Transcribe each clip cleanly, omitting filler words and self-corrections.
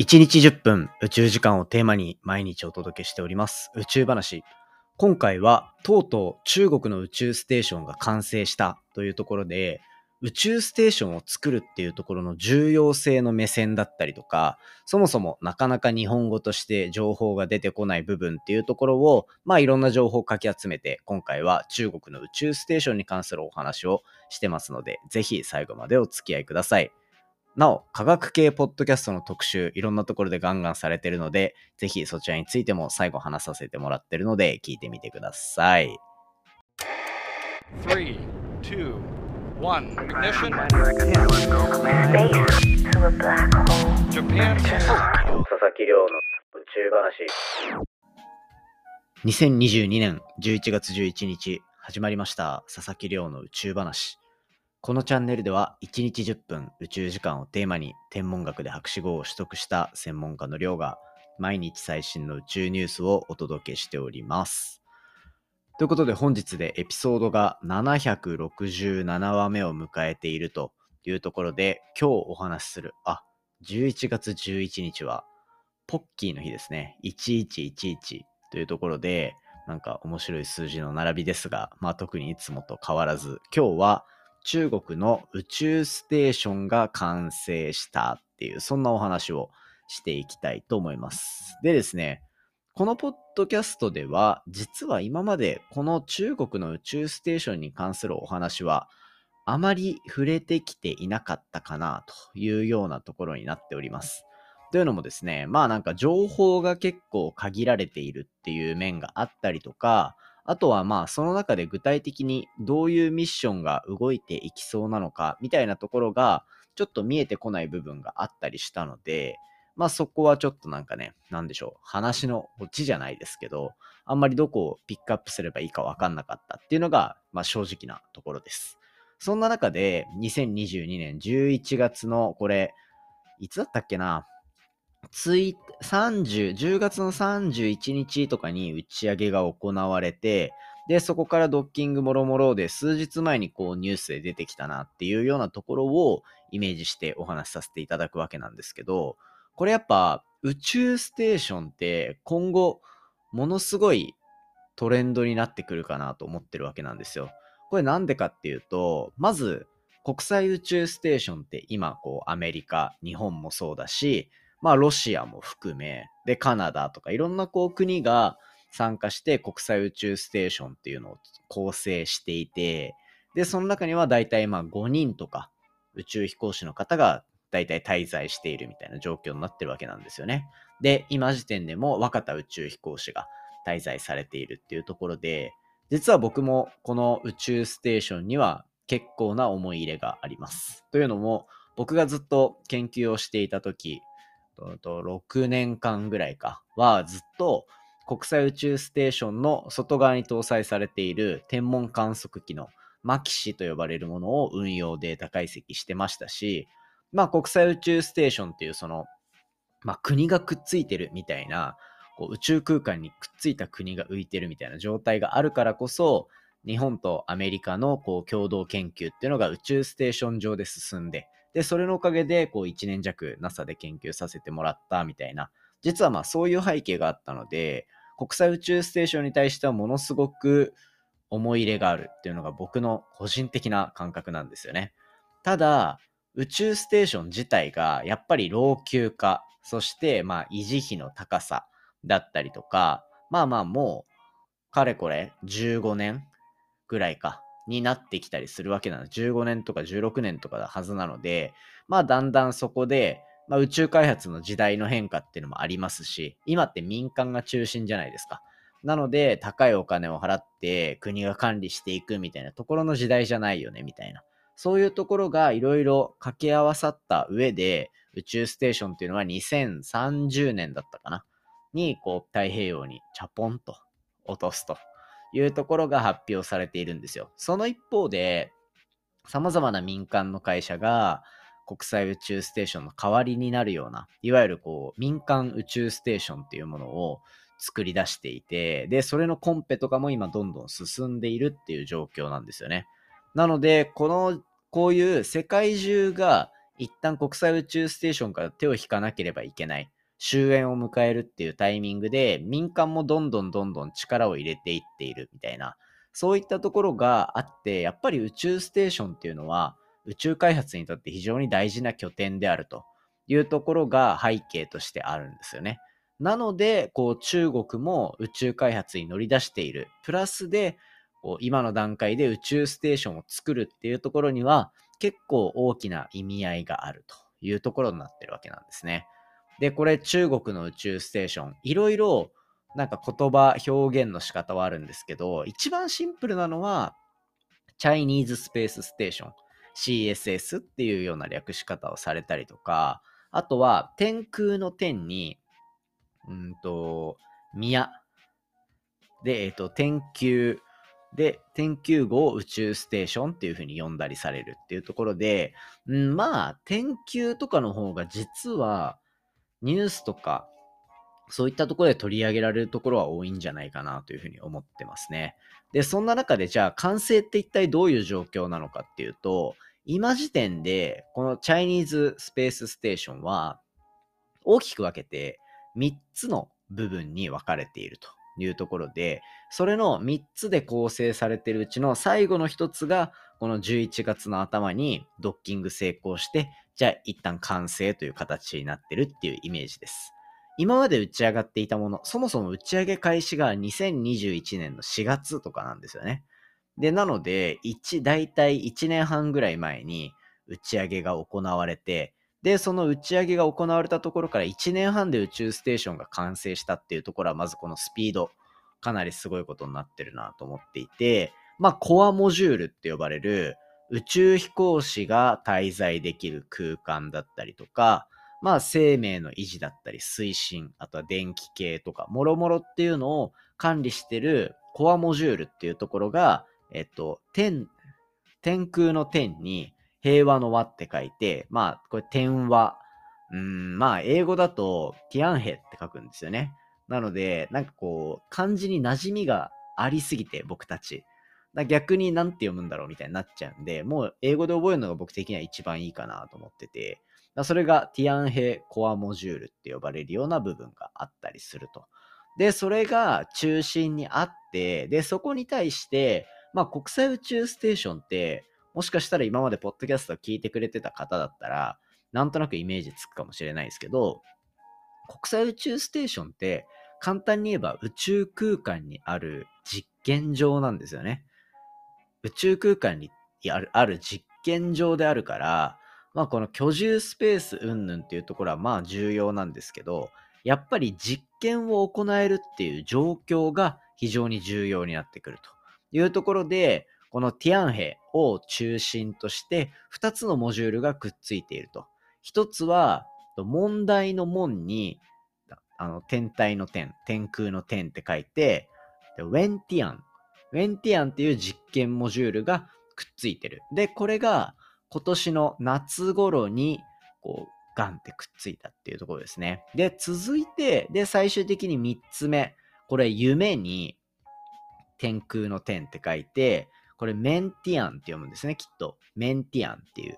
1日10分宇宙時間をテーマに毎日お届けしております宇宙話。今回はとうとう中国の宇宙ステーションが完成したというところで、宇宙ステーションを作るっていうところの重要性の目線だったりとか、そもそもなかなか日本語として情報が出てこない部分っていうところを、いろんな情報をかき集めて、今回は中国の宇宙ステーションに関するお話をしてますので、ぜひ最後までお付き合いください。なお、科学系ポッドキャストの特集、いろんなところでガンガンされてるので、ぜひそちらについても最後話させてもらってるので、聞いてみてください。3、2、1、ignition。佐々木亮の宇宙話。2022年11月11日、始まりました、佐々木亮の宇宙話。このチャンネルでは1日10分宇宙時間をテーマに天文学で博士号を取得した専門家の亮が毎日最新の宇宙ニュースをお届けしております。ということで本日でエピソードが767話目を迎えているというところで、今日お話しする、11月11日はポッキーの日ですね。1111というところで、なんか面白い数字の並びですが、特にいつもと変わらず、今日は中国の宇宙ステーションが完成したっていう、そんなお話をしていきたいと思います。でですね、このポッドキャストでは、実は今までこの中国の宇宙ステーションに関するお話は、あまり触れてきていなかったかなというようなところになっております。というのもですね、なんか情報が結構限られているっていう面があったりとか、あとはその中で具体的にどういうミッションが動いていきそうなのかみたいなところがちょっと見えてこない部分があったりしたので、そこはちょっと話のオチじゃないですけど、あんまりどこをピックアップすればいいか分かんなかったっていうのが正直なところです。そんな中で2022年11月のこれ、いつだったっけな？10月の31日とかに打ち上げが行われて、でそこからドッキングもろもろで数日前にこうニュースで出てきたなっていうようなところをイメージしてお話しさせていただくわけなんですけど、これやっぱ宇宙ステーションって今後ものすごいトレンドになってくるかなと思ってるわけなんですよ。これなんでかっていうと、まず国際宇宙ステーションって今こうアメリカ、日本もそうだし、ロシアも含め、で、カナダとかいろんなこう国が参加して国際宇宙ステーションっていうのを構成していて、で、その中にはだいたい5人とか宇宙飛行士の方がだいたい滞在しているみたいな状況になってるわけなんですよね。で、今時点でも若田宇宙飛行士が滞在されているっていうところで、実は僕もこの宇宙ステーションには結構な思い入れがあります。というのも、僕がずっと研究をしていた時、6年間ぐらいかはずっと国際宇宙ステーションの外側に搭載されている天文観測機のマキシと呼ばれるものを運用データ解析してましたし、国際宇宙ステーションっていうその、国がくっついてるみたいな、こう宇宙空間にくっついた国が浮いてるみたいな状態があるからこそ、日本とアメリカのこう共同研究っていうのが宇宙ステーション上で進んで、でそれのおかげでこう1年弱 NASA で研究させてもらったみたいな、実はそういう背景があったので、国際宇宙ステーションに対してはものすごく思い入れがあるっていうのが僕の個人的な感覚なんですよね。ただ宇宙ステーション自体がやっぱり老朽化、そして維持費の高さだったりとか、もうかれこれ15年ぐらいかになってきたりするわけなので、15年とか16年とかだはずなので、だんだんそこで、宇宙開発の時代の変化っていうのもありますし、今って民間が中心じゃないですか。なので高いお金を払って国が管理していくみたいなところの時代じゃないよねみたいな、そういうところがいろいろ掛け合わさった上で、宇宙ステーションっていうのは2030年だったかなにこう太平洋にチャポンと落とすというところが発表されているんですよ。その一方で、様々な民間の会社が国際宇宙ステーションの代わりになるような、いわゆるこう民間宇宙ステーションっていうものを作り出していて、でそれのコンペとかも今どんどん進んでいるっていう状況なんですよね。なのでこういう世界中が一旦国際宇宙ステーションから手を引かなければいけない終焉を迎えるっていうタイミングで民間もどんどん力を入れていっているみたいな、そういったところがあって、やっぱり宇宙ステーションっていうのは宇宙開発にとって非常に大事な拠点であるというところが背景としてあるんですよね。なのでこう中国も宇宙開発に乗り出しているプラスで、こう今の段階で宇宙ステーションを作るっていうところには結構大きな意味合いがあるというところになってるわけなんですね。でこれ中国の宇宙ステーション、いろいろなんか言葉表現の仕方はあるんですけど、一番シンプルなのはチャイニーズスペースステーション CSS っていうような略し方をされたりとか、あとは天空の天に宮で、天宮で天宮号を宇宙ステーションっていう風に呼んだりされるっていうところで、まあ天宮とかの方が実はニュースとかそういったところで取り上げられるところは多いんじゃないかなというふうに思ってますね。で、そんな中でじゃあ完成って一体どういう状況なのかっていうと、今時点でこのチャイニーズスペースステーションは大きく分けて3つの部分に分かれているというところで、それの3つで構成されているうちの最後の1つがこの11月の頭にドッキング成功して、じゃあ一旦完成という形になってるっていうイメージです。今まで打ち上がっていたもの、そもそも打ち上げ開始が2021年の4月とかなんですよね。で、なので、大体1年半ぐらい前に打ち上げが行われて、で、その打ち上げが行われたところから1年半で宇宙ステーションが完成したっていうところは、まずこのスピード、かなりすごいことになってるなと思っていて、まあ、コアモジュールって呼ばれる宇宙飛行士が滞在できる空間だったりとか、まあ、生命の維持だったり推進、あとは電気系とかもろもろっていうのを管理してるコアモジュールっていうところが、天空の天に平和の和って書いて、まあこれ天和、まあ英語だとティアンヘって書くんですよね。なのでなんかこう漢字に馴染みがありすぎて、僕たち逆になんて読むんだろうみたいになっちゃうんで、もう英語で覚えるのが僕的には一番いいかなと思ってて、それがティアンヘコアモジュールって呼ばれるような部分があったりすると。で、それが中心にあって、で、そこに対して、まあ国際宇宙ステーションって、もしかしたら今までポッドキャストを聞いてくれてた方だったら、なんとなくイメージつくかもしれないですけど、国際宇宙ステーションって、簡単に言えば宇宙空間にある実験場なんですよね。宇宙空間にある実験場であるから、まあこの居住スペース云々っていうところはまあ重要なんですけど、やっぱり実験を行えるっていう状況が非常に重要になってくるというところで、このティアンヘを中心として2つのモジュールがくっついていると。一つは問題の問に天体の天、天空の天って書いて、ウェンティアンっていう実験モジュールがくっついてる。で、これが今年の夏頃にこうガンってくっついたっていうところですね。で、続いて、で、最終的に3つ目。これ、夢に天空の天って書いて、これ、メンティアンって読むんですね、きっと。メンティアンっていう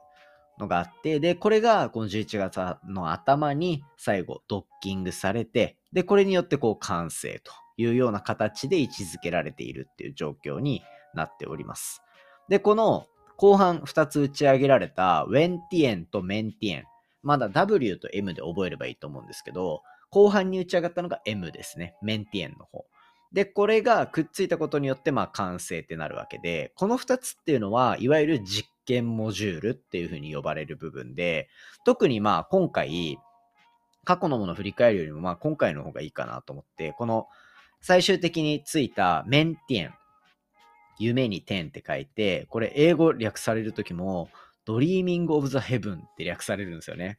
のがあって、で、これがこの11月の頭に最後ドッキングされて、で、これによってこう完成というような形で位置づけられているっていう状況になっております。で、この後半2つ打ち上げられたウェンティエンとメンティエン、まだ W と M で覚えればいいと思うんですけど、後半に打ち上がったのが M ですね、メンティエンの方で、これがくっついたことによってまあ完成ってなるわけで、この2つっていうのはいわゆる実験モジュールっていうふうに呼ばれる部分で、特にまあ今回過去のものを振り返るよりもまあ今回の方がいいかなと思って、この最終的についたメンティエン、夢に天って書いて、これ英語略されるときもドリーミングオブザヘブンって略されるんですよね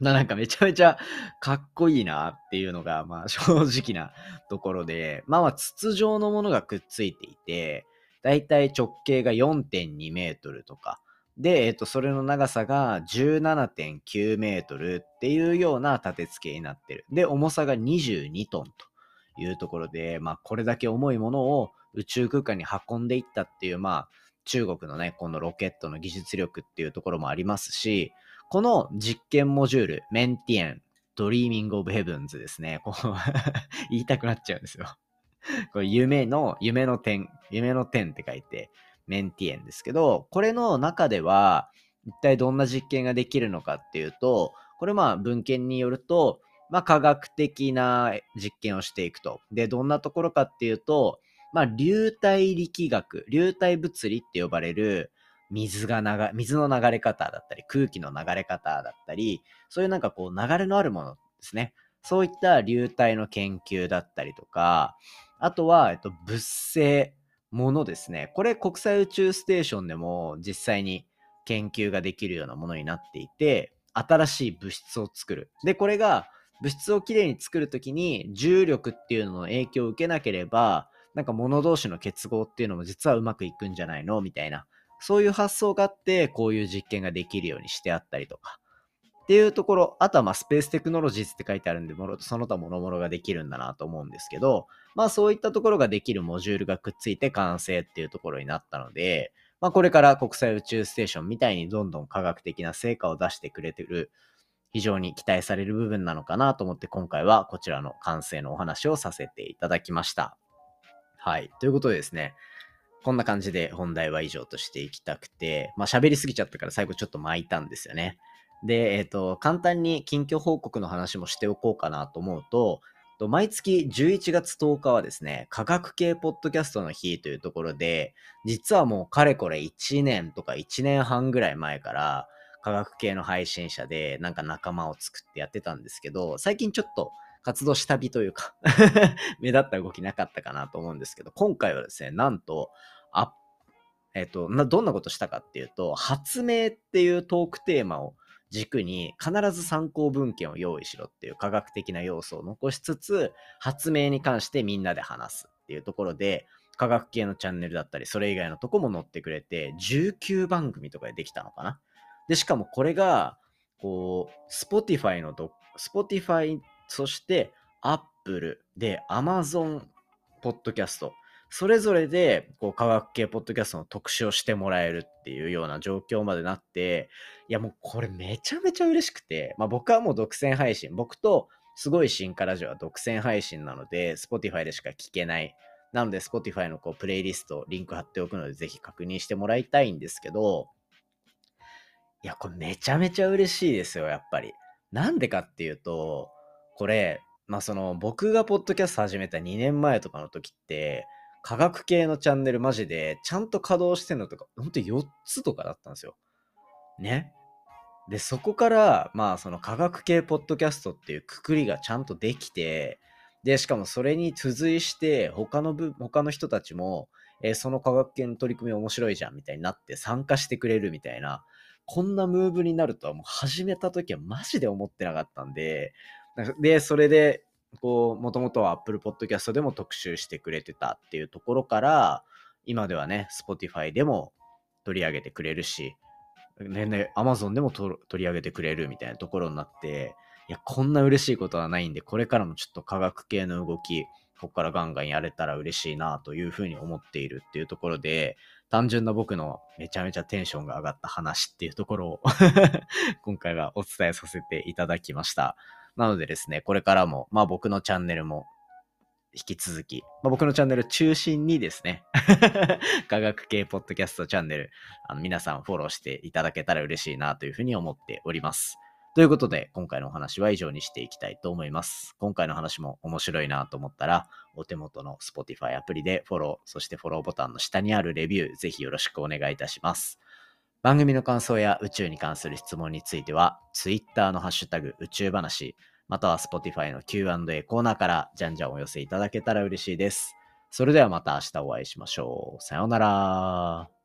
なんかめちゃめちゃかっこいいなっていうのがまあ正直なところで、まあまあ筒状のものがくっついていて、だいたい直径が 4.2 メートルとかで、それの長さが 17.9 メートルっていうような立て付けになってる。で、重さが22トンというところで、まあこれだけ重いものを宇宙空間に運んでいったっていう、まあ中国のね、このロケットの技術力っていうところもありますし、この実験モジュール、メンティエン、ドリーミングオブヘブンズですね。こう言いたくなっちゃうんですよ。これ夢の点って書いて、メンティエンですけど、これの中では、一体どんな実験ができるのかっていうと、これまあ文献によると、まあ科学的な実験をしていくと。で、どんなところかっていうと、まあ流体力学、流体物理って呼ばれる水の流れ方だったり、空気の流れ方だったり、そういうなんかこう流れのあるものですね。そういった流体の研究だったりとか、あとは、物性、ものですね。これ国際宇宙ステーションでも実際に研究ができるようなものになっていて、新しい物質を作る。で、これが物質をきれいに作るときに重力っていうのの影響を受けなければ、なんか物同士の結合っていうのも実はうまくいくんじゃないのみたいな、そういう発想があって、こういう実験ができるようにしてあったりとか。っていうところ、あとはまあスペーステクノロジーズって書いてあるんで、その他もろもろができるんだなと思うんですけど、まあそういったところができるモジュールがくっついて完成っていうところになったので、まあこれから国際宇宙ステーションみたいにどんどん科学的な成果を出してくれてる、非常に期待される部分なのかなと思って、今回はこちらの完成のお話をさせていただきました。はい。ということでですね、こんな感じで本題は以上としていきたくて、まあ喋りすぎちゃったから最後ちょっと巻いたんですよね。で、簡単に近況報告の話もしておこうかなと思うと、毎月11月10日はですね、科学系ポッドキャストの日というところで、実はもうかれこれ1年とか1年半ぐらい前から、科学系の配信者でなんか仲間を作ってやってたんですけど、最近ちょっと活動下火というか、目立った動きなかったかなと思うんですけど、今回はですね、なんと、どんなことしたかっていうと、発明っていうトークテーマを軸に必ず参考文献を用意しろっていう科学的な要素を残しつつ、発明に関してみんなで話すっていうところで、科学系のチャンネルだったりそれ以外のとこも載ってくれて、19番組とかでできたのかな。でしかもこれがこう Spotify、そして Apple で Amazon ポッドキャスト、それぞれでこう科学系ポッドキャストの特集をしてもらえるっていうような状況までなって、いやもうこれめちゃめちゃ嬉しくて、まあ僕はもう独占配信、僕とすごい進化ラジオは独占配信なので Spotify でしか聞けない、なので Spotify のこうプレイリストリンク貼っておくのでぜひ確認してもらいたいんですけど、いやこれめちゃめちゃ嬉しいですよ。やっぱりなんでかっていうと、これまあその僕がポッドキャスト始めた2年前とかの時って、科学系のチャンネルマジでちゃんと稼働してんのとかほんと4つとかだったんですよね。でそこからまあその科学系ポッドキャストっていうくくりがちゃんとできて、でしかもそれに付随して他の人たちも、その科学系の取り組み面白いじゃんみたいになって参加してくれるみたいな、こんなムーブになるとはもう始めた時はマジで思ってなかったんで、でそれでこうもともとは Apple Podcast でも特集してくれてたっていうところから、今ではね Spotify でも取り上げてくれるし、ね、Amazon でも取り上げてくれるみたいなところになって、いやこんな嬉しいことはないんで、これからもちょっと科学系の動きここからガンガンやれたら嬉しいなというふうに思っているっていうところで、単純な僕のめちゃめちゃテンションが上がった話っていうところを今回はお伝えさせていただきました。なのでですね、これからも、まあ僕のチャンネルも引き続き、まあ、僕のチャンネル中心にですね、科学系ポッドキャストチャンネル、皆さんフォローしていただけたら嬉しいなというふうに思っております。ということで、今回のお話は以上にしていきたいと思います。今回の話も面白いなと思ったら、お手元の Spotify アプリでフォロー、そしてフォローボタンの下にあるレビュー、ぜひよろしくお願いいたします。番組の感想や宇宙に関する質問については、Twitter のハッシュタグ宇宙話、または Spotify の Q&A コーナーからじゃんじゃんお寄せいただけたら嬉しいです。それではまた明日お会いしましょう。さようなら。